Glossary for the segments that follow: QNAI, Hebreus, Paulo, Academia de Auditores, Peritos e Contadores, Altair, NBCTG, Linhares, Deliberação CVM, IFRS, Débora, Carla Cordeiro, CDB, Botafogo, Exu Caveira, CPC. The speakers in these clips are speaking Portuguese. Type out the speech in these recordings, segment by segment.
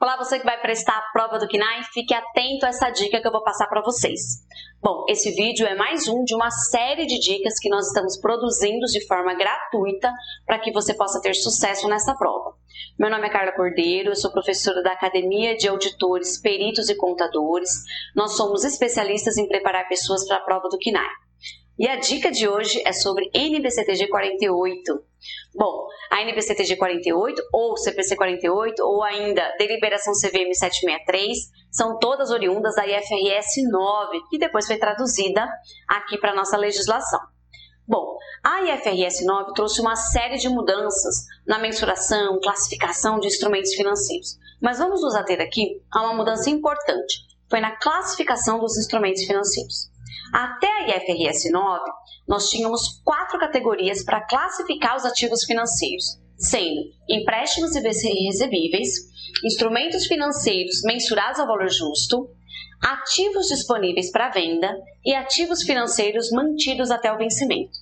Olá, você que vai prestar a prova do QNAI, fique atento a essa dica que eu vou passar para vocês. Bom, esse vídeo é mais um de uma série de dicas que nós estamos produzindo de forma gratuita para que você possa ter sucesso nessa prova. Meu nome é Carla Cordeiro, eu sou professora da Academia de Auditores, Peritos e Contadores. Nós somos especialistas em preparar pessoas para a prova do QNAI. E a dica de hoje é sobre NBCTG 48. Bom, a NBCTG 48 ou CPC 48 ou ainda Deliberação CVM 763 são todas oriundas da IFRS 9, que depois foi traduzida aqui para a nossa legislação. Bom, a IFRS 9 trouxe uma série de mudanças na mensuração, classificação de instrumentos financeiros. Mas vamos nos ater aqui a uma mudança importante, foi na classificação dos instrumentos financeiros. Até a IFRS 9, nós tínhamos 4 categorias para classificar os ativos financeiros, sendo empréstimos e recebíveis, instrumentos financeiros mensurados ao valor justo, ativos disponíveis para venda e ativos financeiros mantidos até o vencimento.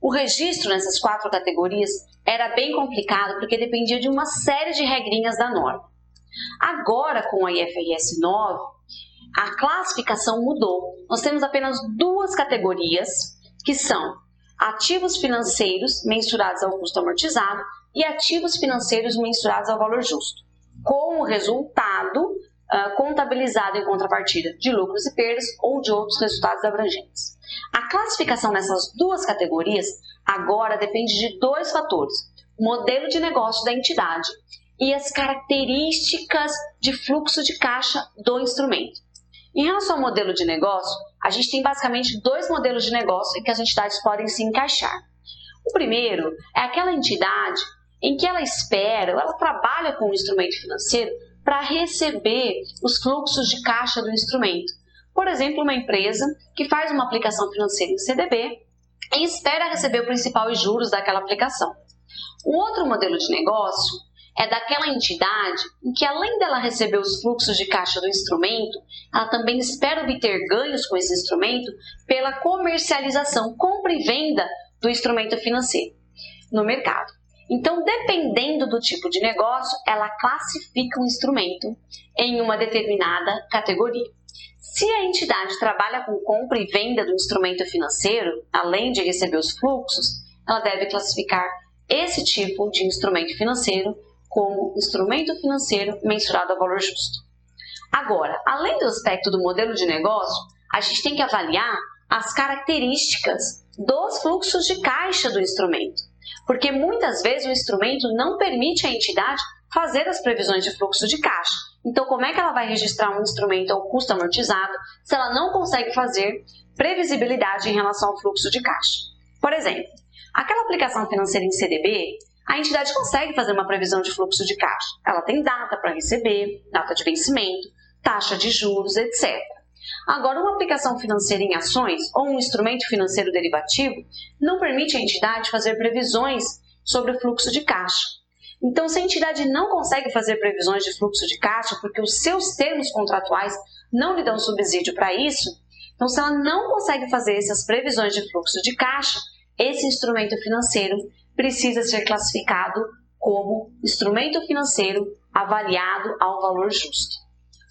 O registro nessas 4 categorias era bem complicado porque dependia de uma série de regrinhas da norma. Agora, com a IFRS 9, a classificação mudou. Nós temos apenas 2 categorias, que são ativos financeiros mensurados ao custo amortizado e ativos financeiros mensurados ao valor justo, com o resultado contabilizado em contrapartida de lucros e perdas ou de outros resultados abrangentes. A classificação nessas 2 categorias agora depende de 2 fatores: o modelo de negócio da entidade e as características de fluxo de caixa do instrumento. Em relação ao modelo de negócio, a gente tem basicamente 2 modelos de negócio em que as entidades podem se encaixar. O primeiro é aquela entidade em que ela espera, ela trabalha com o instrumento financeiro para receber os fluxos de caixa do instrumento. Por exemplo, uma empresa que faz uma aplicação financeira em CDB e espera receber o principal e juros daquela aplicação. O outro modelo de negócio é daquela entidade em que, além dela receber os fluxos de caixa do instrumento, ela também espera obter ganhos com esse instrumento pela comercialização, compra e venda do instrumento financeiro no mercado. Então, dependendo do tipo de negócio, ela classifica um instrumento em uma determinada categoria. Se a entidade trabalha com compra e venda do instrumento financeiro, além de receber os fluxos, ela deve classificar esse tipo de instrumento financeiro como instrumento financeiro mensurado a valor justo. Agora, além do aspecto do modelo de negócio, a gente tem que avaliar as características dos fluxos de caixa do instrumento, porque muitas vezes o instrumento não permite à entidade fazer as previsões de fluxo de caixa. Então, como é que ela vai registrar um instrumento ao custo amortizado se ela não consegue fazer previsibilidade em relação ao fluxo de caixa? Por exemplo, aquela aplicação financeira em CDB, a entidade consegue fazer uma previsão de fluxo de caixa. Ela tem data para receber, data de vencimento, taxa de juros, etc. Agora, uma aplicação financeira em ações ou um instrumento financeiro derivativo não permite à entidade fazer previsões sobre o fluxo de caixa. Então, se a entidade não consegue fazer previsões de fluxo de caixa porque os seus termos contratuais não lhe dão subsídio para isso, então se ela não consegue fazer essas previsões de fluxo de caixa, esse instrumento financeiro precisa ser classificado como instrumento financeiro avaliado ao valor justo.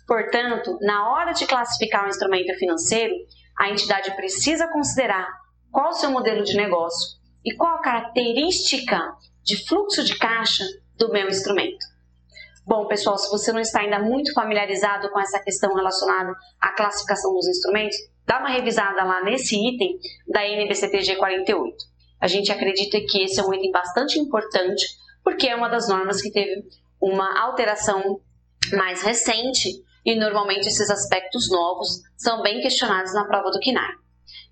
Portanto, na hora de classificar um instrumento financeiro, a entidade precisa considerar qual o seu modelo de negócio e qual a característica de fluxo de caixa do meu instrumento. Bom, pessoal, se você não está ainda muito familiarizado com essa questão relacionada à classificação dos instrumentos, dá uma revisada lá nesse item da NBCTG 48. A gente acredita que esse é um item bastante importante, porque é uma das normas que teve uma alteração mais recente e normalmente esses aspectos novos são bem questionados na prova do QNAI.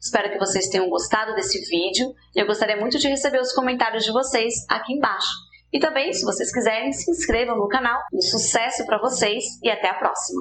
Espero que vocês tenham gostado desse vídeo e eu gostaria muito de receber os comentários de vocês aqui embaixo. E também, se vocês quiserem, se inscrevam no canal. Um sucesso para vocês e até a próxima!